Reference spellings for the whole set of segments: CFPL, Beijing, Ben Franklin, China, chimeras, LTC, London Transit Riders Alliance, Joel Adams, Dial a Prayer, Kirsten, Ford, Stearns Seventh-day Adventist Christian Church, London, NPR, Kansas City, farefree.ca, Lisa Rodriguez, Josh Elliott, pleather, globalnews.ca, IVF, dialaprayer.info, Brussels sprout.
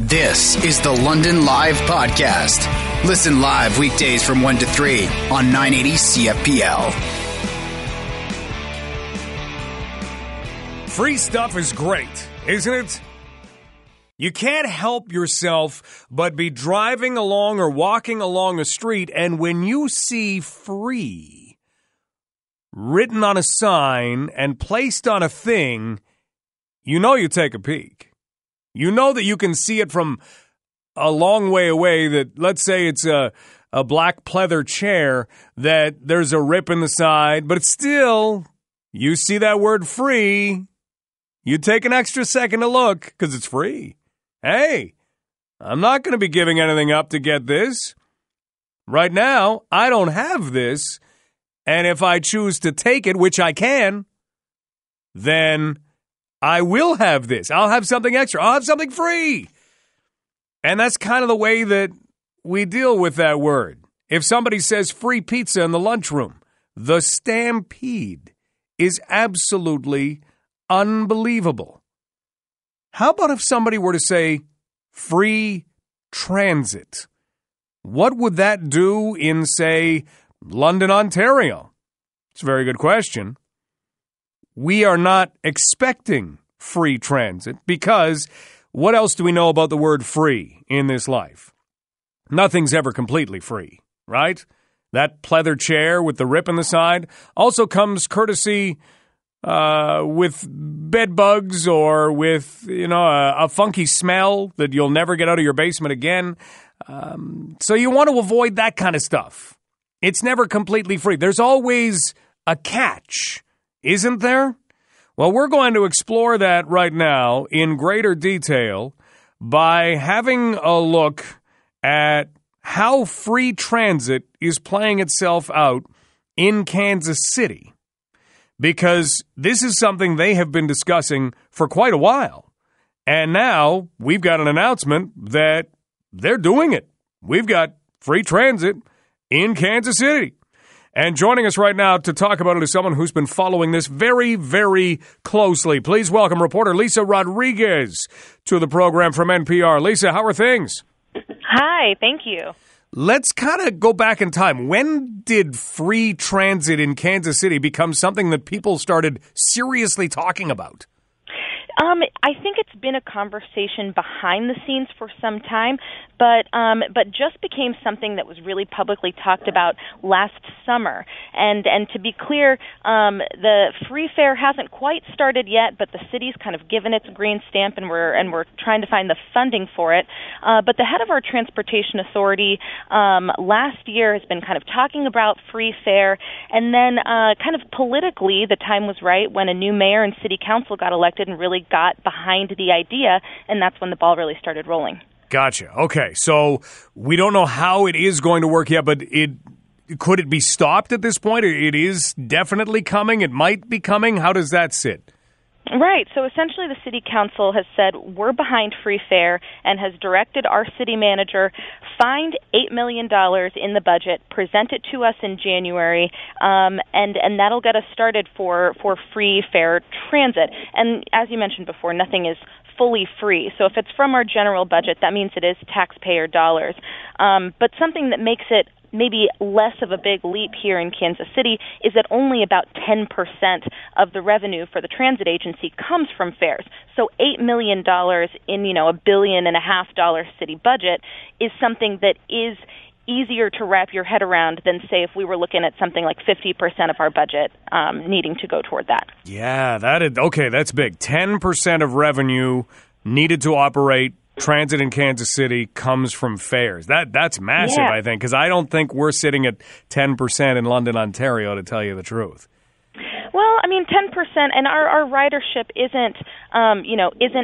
This is the London Live Podcast. Listen live weekdays from 1 to 3 on 980 CFPL. Free stuff is great, isn't it? You can't help yourself but be driving along or walking along a street, and when you see free written on a sign and placed on a thing, you know you take a peek. You know that you can see it from a long way away, that let's say it's a black pleather chair, that there's a rip in the side, but still, you see that word free, you take an extra second to look because it's free. Hey, I'm not going to be giving anything up to get this. Right now, I don't have this. And if I choose to take it, which I can, then I will have this. I'll have something extra. I'll have something free. And that's kind of the way that we deal with that word. If somebody says free pizza in the lunchroom, the stampede is absolutely unbelievable. How about if somebody were to say free transit? What would that do in, say, London, Ontario? It's a very good question. We are not expecting free transit because what else do we know about the word free in this life? Nothing's ever completely free, right? That pleather chair with the rip in the side also comes courtesy with bed bugs or with, a funky smell that you'll never get out of your basement again. So you want to avoid that kind of stuff. It's never completely free. There's always a catch, isn't there? Well, we're going to explore that right now in greater detail by having a look at how free transit is playing itself out in Kansas City. Because this is something they have been discussing for quite a while. And now we've got an announcement that they're doing it. We've got free transit in Kansas City. And joining us right now to talk about it is someone who's been following this very, very closely. Please welcome reporter Lisa Rodriguez to the program from NPR. Lisa, how are things? Hi, thank you. Let's kind of go back in time. When did free transit in Kansas City become something that people started seriously talking about? I think it's been a conversation behind the scenes for some time, but just became something that was really publicly talked about last summer. And to be clear, the free fare hasn't quite started yet, but the city's kind of given its green stamp, and we're trying to find the funding for it. But the head of our transportation authority last year has been kind of talking about free fare, and then kind of politically, the time was right when a new mayor and city council got elected and really got behind the idea, and that's when the ball really started rolling. Gotcha. Okay, so we don't know how it is going to work yet, but could it be stopped at this point? It is definitely coming. It might be coming. How does that sit? Right. So essentially the city council has said, we're behind free fare, and has directed our city manager, find $8 million in the budget, present it to us in January, and that'll get us started for free fare transit. And as you mentioned before, nothing is fully free. So if it's from our general budget, that means it is taxpayer dollars. But something that makes it maybe less of a big leap here in Kansas City is that only about 10% of the revenue for the transit agency comes from fares. So $8 million in, $1.5 billion city budget is something that is easier to wrap your head around than, say, if we were looking at something like 50% of our budget needing to go toward that. Yeah, that's big. 10% of revenue needed to operate transit in Kansas City comes from fares. That's massive, yeah. I think, because I don't think we're sitting at 10% in London, Ontario, to tell you the truth. Well, 10%, and our ridership isn't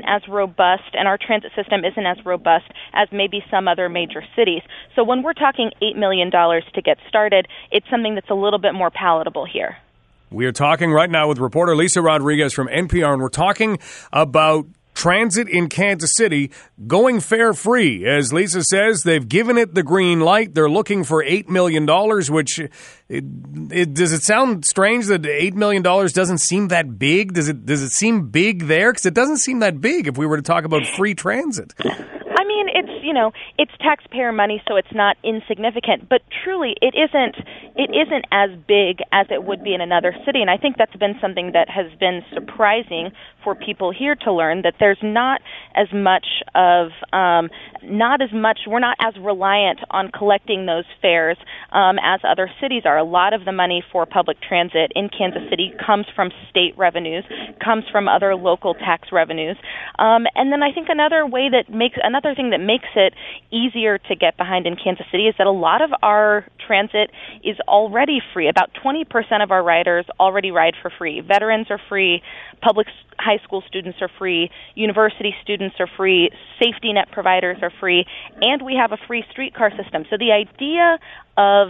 as robust, and our transit system isn't as robust as maybe some other major cities. So when we're talking $8 million to get started, it's something that's a little bit more palatable here. We are talking right now with reporter Lisa Rodriguez from NPR, and we're talking about transit in Kansas City going fare free. As Lisa says, they've given it the green light. They're looking for $8 million, which does it sound strange that $8 million doesn't seem that big? Does it seem big there? Because it doesn't seem that big if we were to talk about free transit. mean, it's, you know, it's taxpayer money, so it's not insignificant. But truly, it isn't as big as it would be in another city. And I think that's been something that has been surprising for people here to learn, that there's not as much of, we're not as reliant on collecting those fares as other cities are. A lot of the money for public transit in Kansas City comes from state revenues, comes from other local tax revenues. And then I think another thing that makes it easier to get behind in Kansas City is that a lot of our transit is already free. About 20% of our riders already ride for free. Veterans are free. Public high school students are free. University students are free. Safety net providers are free. And we have a free streetcar system. So the idea of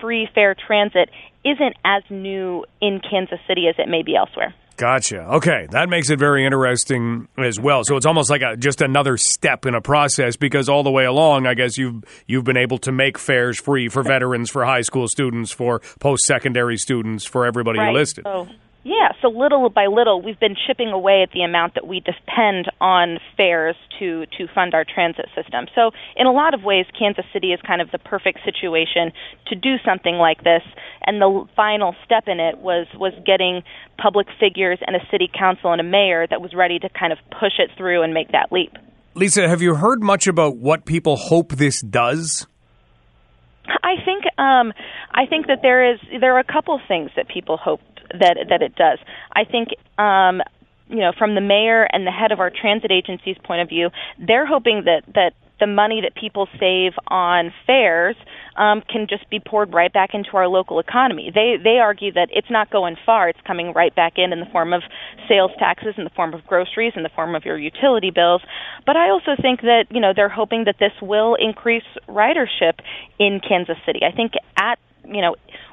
free, fair transit isn't as new in Kansas City as it may be elsewhere. Gotcha. Okay. That makes it very interesting as well. So it's almost like just another step in a process, because all the way along, I guess you've been able to make fares free for veterans, for high school students, for post-secondary students, for everybody you listed. Oh. Yeah, so little by little, we've been chipping away at the amount that we depend on fares to fund our transit system. So in a lot of ways, Kansas City is kind of the perfect situation to do something like this. And the final step in it was getting public figures and a city council and a mayor that was ready to kind of push it through and make that leap. Lisa, have you heard much about what people hope this does? I think that there are a couple things that people hope that it does. I think, from the mayor and the head of our transit agency's point of view, they're hoping that the money that people save on fares can just be poured right back into our local economy. They argue that it's not going far. It's coming right back in the form of sales taxes, in the form of groceries, in the form of your utility bills. But I also think that, you know, they're hoping that this will increase ridership in Kansas City. I think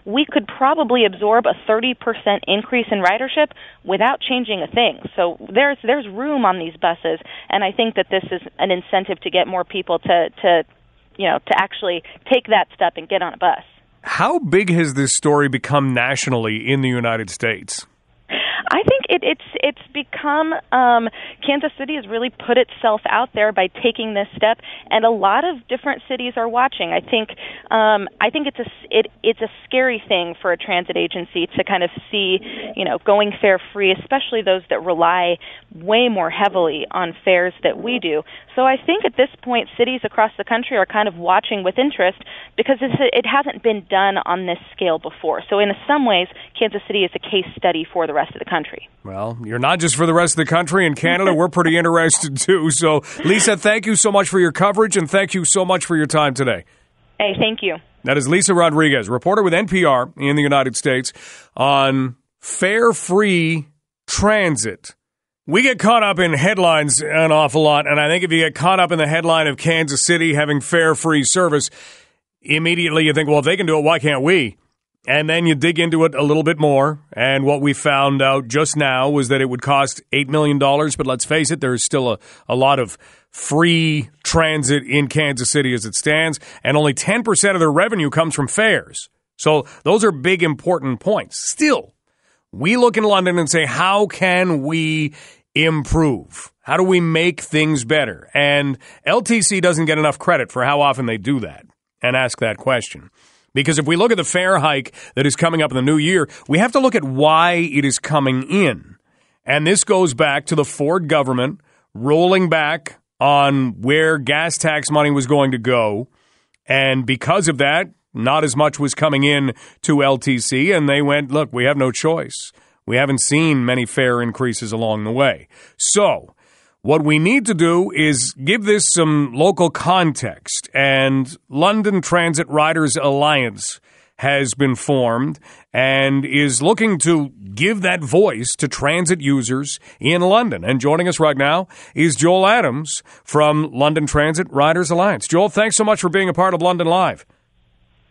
we could probably absorb a 30% increase in ridership without changing a thing. So there's room on these buses, and I think that this is an incentive to get more people to actually take that step and get on a bus. How big has this story become nationally in the United States? I think it's become Kansas City has really put itself out there by taking this step, and a lot of different cities are watching. I think it's a scary thing for a transit agency to kind of see, you know, going fare free, especially those that rely way more heavily on fares that we do. So I think at this point, cities across the country are kind of watching with interest because it hasn't been done on this scale before. So in some ways, Kansas City is a case study for the rest of the country. Well, you're not just for the rest of the country. In Canada, we're pretty interested too. So, Lisa, thank you so much for your coverage, and thank you so much for your time today. Hey, thank you. That is Lisa Rodriguez, reporter with NPR in the United States, on fare-free transit. We get caught up in headlines an awful lot, and I think if you get caught up in the headline of Kansas City having fare-free service, immediately you think, well, if they can do it, why can't we? And then you dig into it a little bit more, and what we found out just now was that it would cost $8 million, but let's face it, there is still a lot of free transit in Kansas City as it stands, and only 10% of their revenue comes from fares. So those are big, important points. Still, we look in London and say, how can we improve? How do we make things better? And LTC doesn't get enough credit for how often they do that and ask that question. Because if we look at the fare hike that is coming up in the new year, we have to look at why it is coming in. And this goes back to the Ford government rolling back on where gas tax money was going to go. And because of that, not as much was coming in to LTC. And they went, look, we have no choice. We haven't seen many fare increases along the way. So what we need to do is give this some local context, and London Transit Riders Alliance has been formed and is looking to give that voice to transit users in London. And joining us right now is Joel Adams from London Transit Riders Alliance. Joel, thanks so much for being a part of London Live.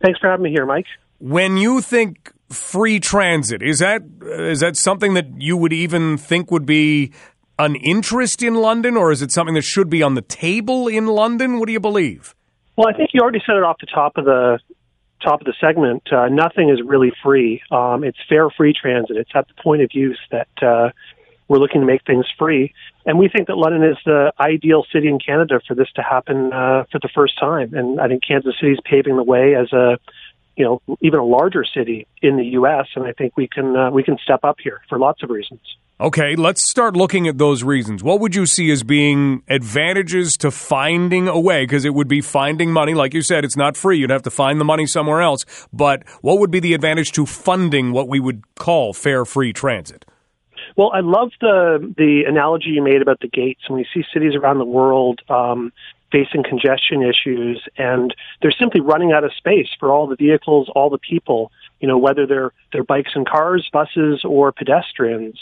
Thanks for having me here, Mike. When you think free transit, is that something that you would even think would be an interest in London, or is it something that should be on the table in London? What do you believe? Well, I think you already said it off the top of the segment. Nothing is really free. It's fare-free transit. It's at the point of use that We're looking to make things free. And we think that London is the ideal city in Canada for this to happen for the first time. And I think Kansas City is paving the way as a, you know, even a larger city in the U.S. And I think we can step up here for lots of reasons. Okay, let's start looking at those reasons. What would you see as being advantages to finding a way? Because it would be finding money. Like you said, it's not free. You'd have to find the money somewhere else. But what would be the advantage to funding what we would call fare free transit? Well, I love the analogy you made about the gates. When you see cities around the world facing congestion issues, and they're simply running out of space for all the vehicles, all the people, you know, whether they're bikes and cars, buses, or pedestrians,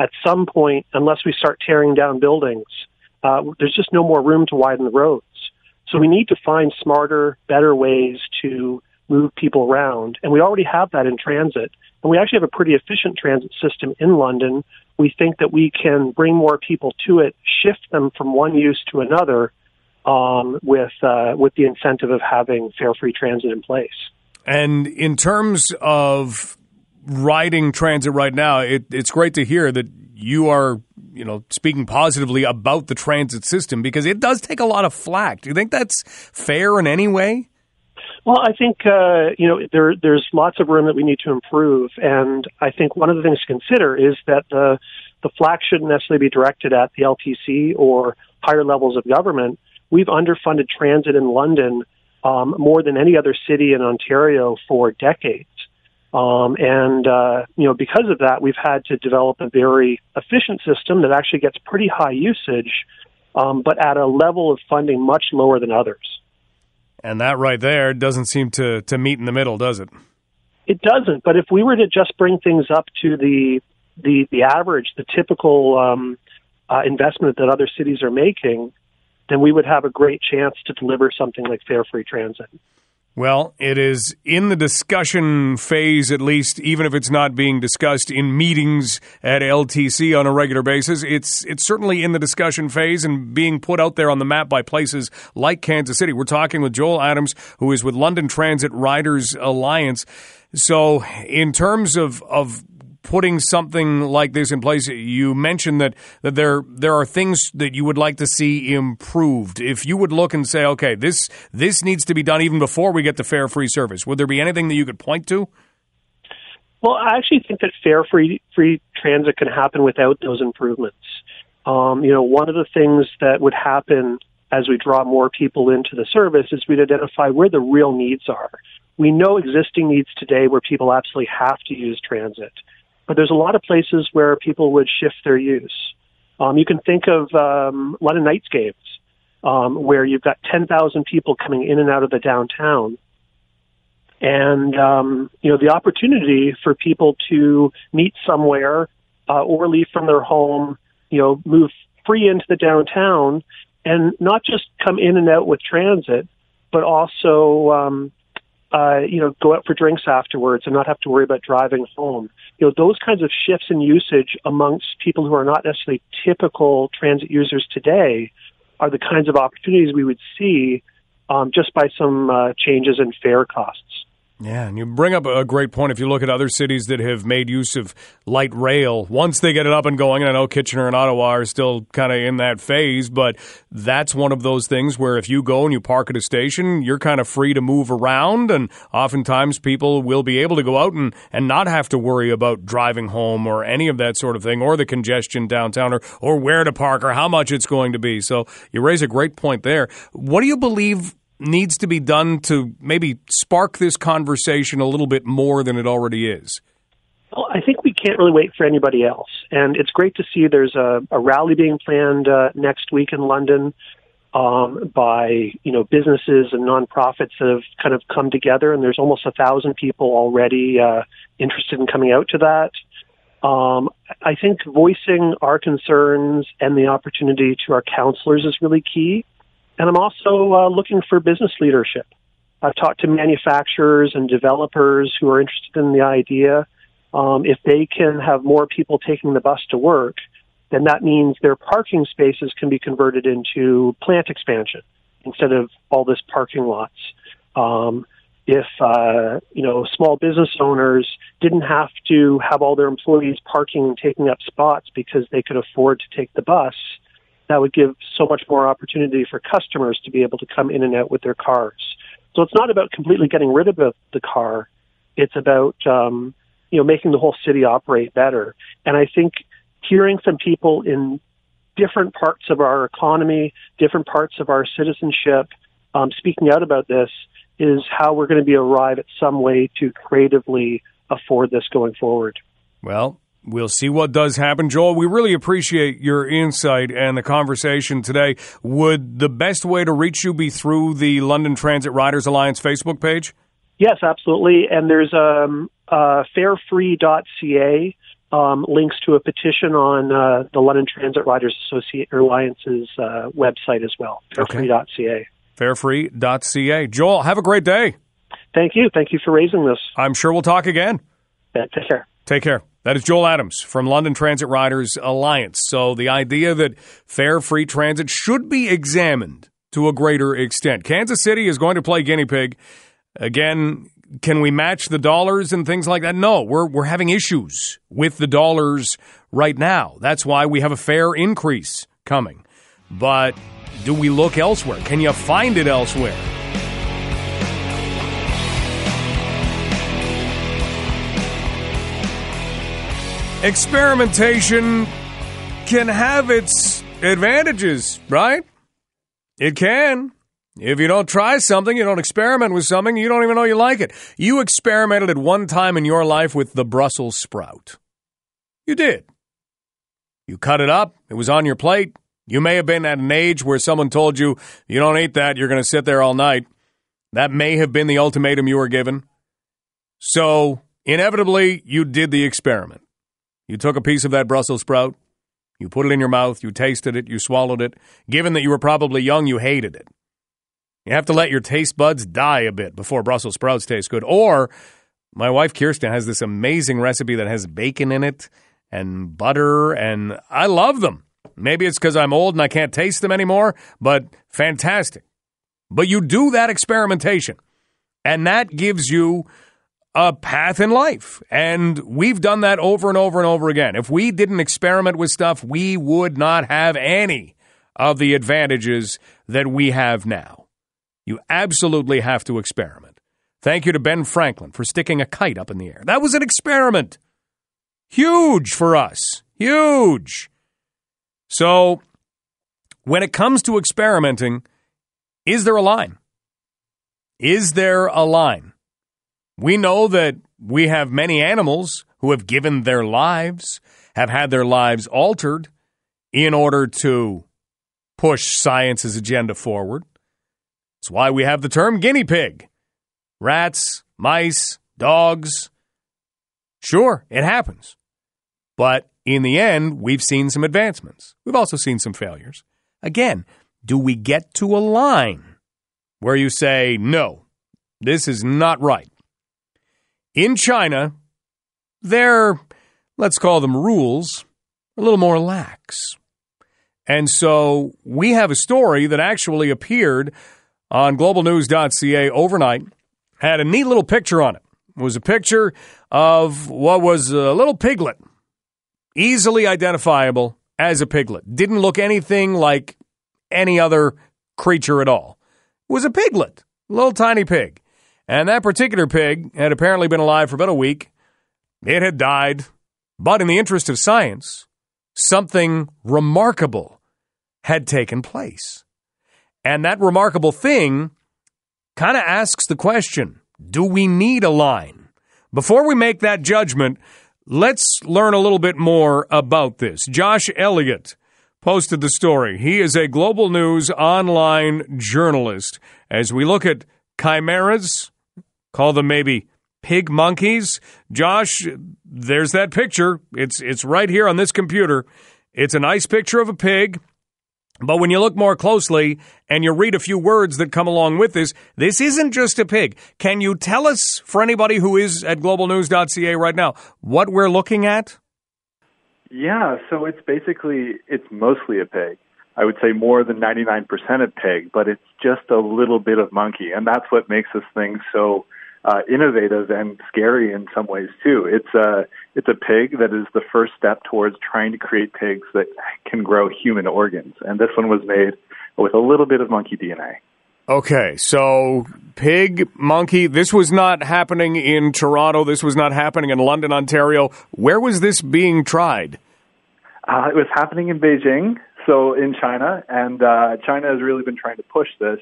at some point, unless we start tearing down buildings, there's just no more room to widen the roads. So we need to find smarter, better ways to move people around. And we already have that in transit. And we actually have a pretty efficient transit system in London. We think that we can bring more people to it, shift them from one use to another, with the incentive of having fare-free transit in place. And in terms of riding transit right now, it's great to hear that you are, you know, speaking positively about the transit system, because it does take a lot of flack. Do you think that's fair in any way? Well, I think, there's lots of room that we need to improve. And I think one of the things to consider is that the flack shouldn't necessarily be directed at the LTC or higher levels of government. We've underfunded transit in London more than any other city in Ontario for decades. Because of that, we've had to develop a very efficient system that actually gets pretty high usage, but at a level of funding much lower than others. And that right there doesn't seem to meet in the middle, does it? It doesn't. But if we were to just bring things up to the average, the typical investment that other cities are making, then we would have a great chance to deliver something like fare-free transit. Well, it is in the discussion phase, at least, even if it's not being discussed in meetings at LTC on a regular basis. It's certainly in the discussion phase and being put out there on the map by places like Kansas City. We're talking with Joel Adams, who is with London Transit Riders Alliance. So in terms of putting something like this in place, you mentioned that there are things that you would like to see improved. If you would look and say, okay, this needs to be done even before we get the fare-free service, would there be anything that you could point to? Well, I actually think that fare-free transit can happen without those improvements. One of the things that would happen as we draw more people into the service is we'd identify where the real needs are. We know existing needs today where people absolutely have to use transit. But there's a lot of places where people would shift their use. You can think of London night games, where you've got 10,000 people coming in and out of the downtown. And, the opportunity for people to meet somewhere or leave from their home, move free into the downtown and not just come in and out with transit, but also go out for drinks afterwards and not have to worry about driving home. Those kinds of shifts in usage amongst people who are not necessarily typical transit users today are the kinds of opportunities we would see just by some changes in fare costs. Yeah, and you bring up a great point. If you look at other cities that have made use of light rail, once they get it up and going, and I know Kitchener and Ottawa are still kind of in that phase, but that's one of those things where if you go and you park at a station, you're kind of free to move around, and oftentimes people will be able to go out and not have to worry about driving home or any of that sort of thing, or the congestion downtown, or where to park, or how much it's going to be. So you raise a great point there. What do you believe needs to be done to maybe spark this conversation a little bit more than it already is? Well, I think we can't really wait for anybody else. And it's great to see there's a rally being planned next week in London by, businesses and nonprofits that have kind of come together. And there's almost 1,000 people already interested in coming out to that. I think voicing our concerns and the opportunity to our counselors is really key. And I'm also looking for business leadership. I've talked to manufacturers and developers who are interested in the idea. If they can have more people taking the bus to work, then that means their parking spaces can be converted into plant expansion instead of all this parking lots. if small business owners didn't have to have all their employees parking and taking up spots because they could afford to take the bus, that would give so much more opportunity for customers to be able to come in and out with their cars. So it's not about completely getting rid of the car. It's about making the whole city operate better. And I think hearing some people in different parts of our economy, different parts of our citizenship, speaking out about this is how we're going to be arrive at some way to creatively afford this going forward. Well, we'll see what does happen. Joel, we really appreciate your insight and the conversation today. Would the best way to reach you be through the London Transit Riders Alliance Facebook page? Yes, absolutely. And there's farefree.ca. Links to a petition on the London Transit Riders Alliance's website as well, farefree.ca. Okay. Farefree.ca. Joel, have a great day. Thank you. Thank you for raising this. I'm sure we'll talk again. Yeah, take care. Take care. That is Joel Adams from London Transit Riders Alliance. So the idea that fare free transit should be examined to a greater extent. Kansas City is going to play guinea pig again. Can we match the dollars and things like that? No, we're having issues with the dollars right now. That's why we have a fare increase coming. But do we look elsewhere? Can you find it elsewhere? Experimentation can have its advantages, right? It can. If you don't try something, you don't experiment with something, you don't even know you like it. You experimented at one time in your life with the Brussels sprout. You did. You cut it up. It was on your plate. You may have been at an age where someone told you, you don't eat that, you're going to sit there all night. That may have been the ultimatum you were given. So, inevitably, you did the experiment. You took a piece of that Brussels sprout. You put it in your mouth. You tasted it. You swallowed it. Given that you were probably young, you hated it. You have to let your taste buds die a bit before Brussels sprouts taste good. Or my wife Kirsten has this amazing recipe that has bacon in it and butter, and I love them. Maybe it's because I'm old and I can't taste them anymore, but fantastic. But you do that experimentation, and that gives you a path in life. And we've done that over and over and over again. If we didn't experiment with stuff, we would not have any of the advantages that we have now. You absolutely have to experiment. Thank you to Ben Franklin for sticking a kite up in the air. That was an experiment. Huge for us. Huge. So when it comes to experimenting, is there a line? Is there a line? We know that we have many animals who have given their lives, have had their lives altered in order to push science's agenda forward. That's why we have the term guinea pig. Rats, mice, dogs. Sure, it happens. But in the end, we've seen some advancements. We've also seen some failures. Again, do we get to a line where you say, no, this is not right? In China, their, let's call them rules, a little more lax. And so we have a story that actually appeared on globalnews.ca overnight, had a neat little picture on it. It was a picture of what was a little piglet, easily identifiable as a piglet. Didn't look anything like any other creature at all. It was a piglet, a little tiny pig. And that particular pig had apparently been alive for about a week. It had died. But in the interest of science, something remarkable had taken place. And that remarkable thing kind of asks the question, do we need a line? Before we make that judgment, let's learn a little bit more about this. Josh Elliott posted the story. He is a Global News online journalist. As we look at chimeras, call them maybe pig monkeys. Josh, there's that picture. It's right here on this computer. It's a nice picture of a pig. But when you look more closely and you read a few words that come along with this, this isn't just a pig. Can you tell us, for anybody who is at globalnews.ca right now, what we're looking at? Yeah, so it's mostly a pig. I would say more than 99% a pig, but it's just a little bit of monkey. And that's what makes this thing so innovative and scary in some ways too. It's a pig that is the first step towards trying to create pigs that can grow human organs. And this one was made with a little bit of monkey DNA. Okay, so pig, monkey, this was not happening in Toronto. This was not happening in London, Ontario. Where was this being tried? It was happening in Beijing, so in China. And China has really been trying to push this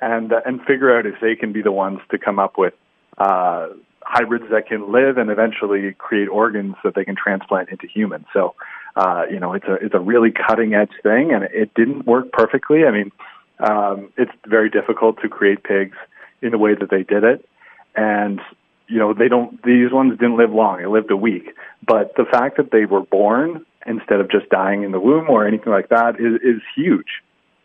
and figure out if they can be the ones to come up with hybrids that can live and eventually create organs that they can transplant into humans. So, it's a really cutting-edge thing, and it didn't work perfectly. I mean, it's very difficult to create pigs in the way that they did it. And, these ones didn't live long. They lived a week. But the fact that they were born instead of just dying in the womb or anything like that is huge.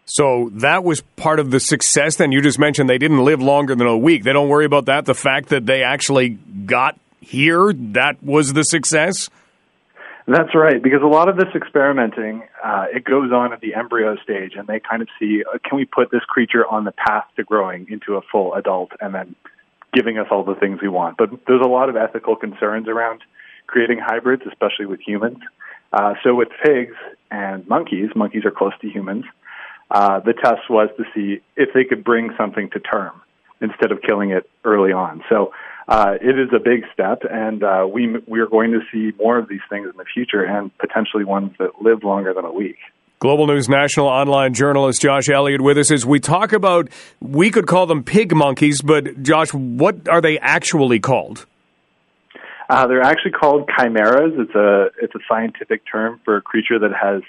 So that was part of the success. Then you just mentioned they didn't live longer than a week. They don't worry about that. The fact that they actually got here, that was the success? That's right, because a lot of this experimenting, it goes on at the embryo stage, and they kind of see, can we put this creature on the path to growing into a full adult and then giving us all the things we want? But there's a lot of ethical concerns around creating hybrids, especially with humans. So with pigs and monkeys are close to humans, the test was to see if they could bring something to term instead of killing it early on. So it is a big step, and we are going to see more of these things in the future and potentially ones that live longer than a week. Global News national online journalist Josh Elliott with us as we talk about, we could call them pig monkeys, but Josh, what are they actually called? They're actually called chimeras. It's a scientific term for a creature that has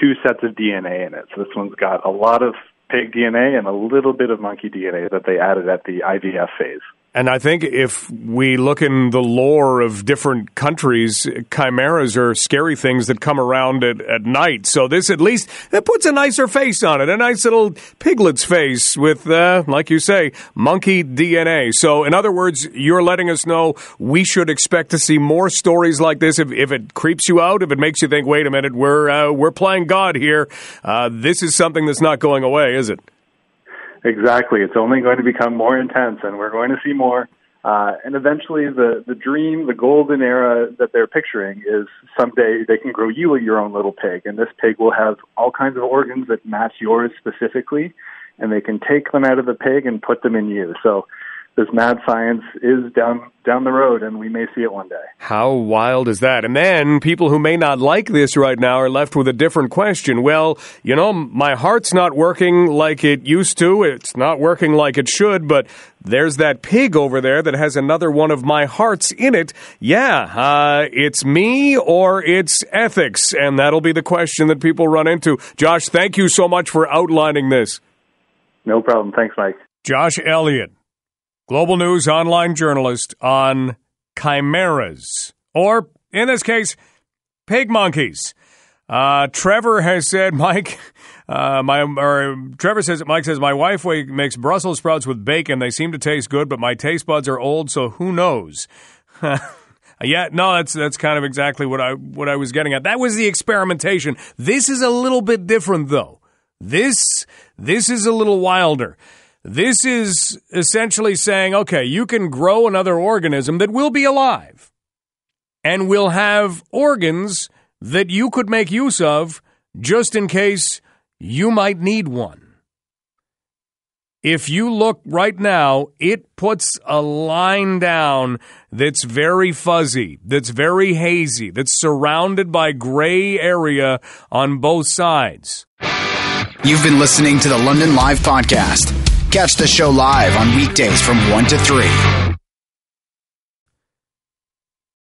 two sets of DNA in it. So this one's got a lot of pig DNA and a little bit of monkey DNA that they added at the IVF phase. And I think if we look in the lore of different countries, chimeras are scary things that come around at night. So this at least, it puts a nicer face on it, a nice little piglet's face with, like you say, monkey DNA. So in other words, you're letting us know we should expect to see more stories like this. If it creeps you out, if it makes you think, wait a minute, we're playing God here. This is something that's not going away, is it? Exactly. It's only going to become more intense, and we're going to see more. And eventually the dream, the golden era that they're picturing is someday they can grow you your own little pig, and this pig will have all kinds of organs that match yours specifically, and they can take them out of the pig and put them in you. So this mad science is down the road, and we may see it one day. How wild is that? And then people who may not like this right now are left with a different question. Well, my heart's not working like it used to. It's not working like it should, but there's that pig over there that has another one of my hearts in it. Yeah, it's me or it's ethics, and that'll be the question that people run into. Josh, thank you so much for outlining this. No problem. Thanks, Mike. Josh Elliott, Global News online journalist, on chimeras, or in this case, pig monkeys. Trevor has said, Mike, Trevor says, Mike says, my wife makes Brussels sprouts with bacon. They seem to taste good, but my taste buds are old, so who knows? Yeah, no, that's kind of exactly what I was getting at. That was the experimentation. This is a little bit different, though. This is a little wilder. This is essentially saying, okay, you can grow another organism that will be alive and will have organs that you could make use of just in case you might need one. If you look right now, it puts a line down that's very fuzzy, that's very hazy, that's surrounded by gray area on both sides. You've been listening to the London Live Podcast. Catch the show live on weekdays from 1 to 3.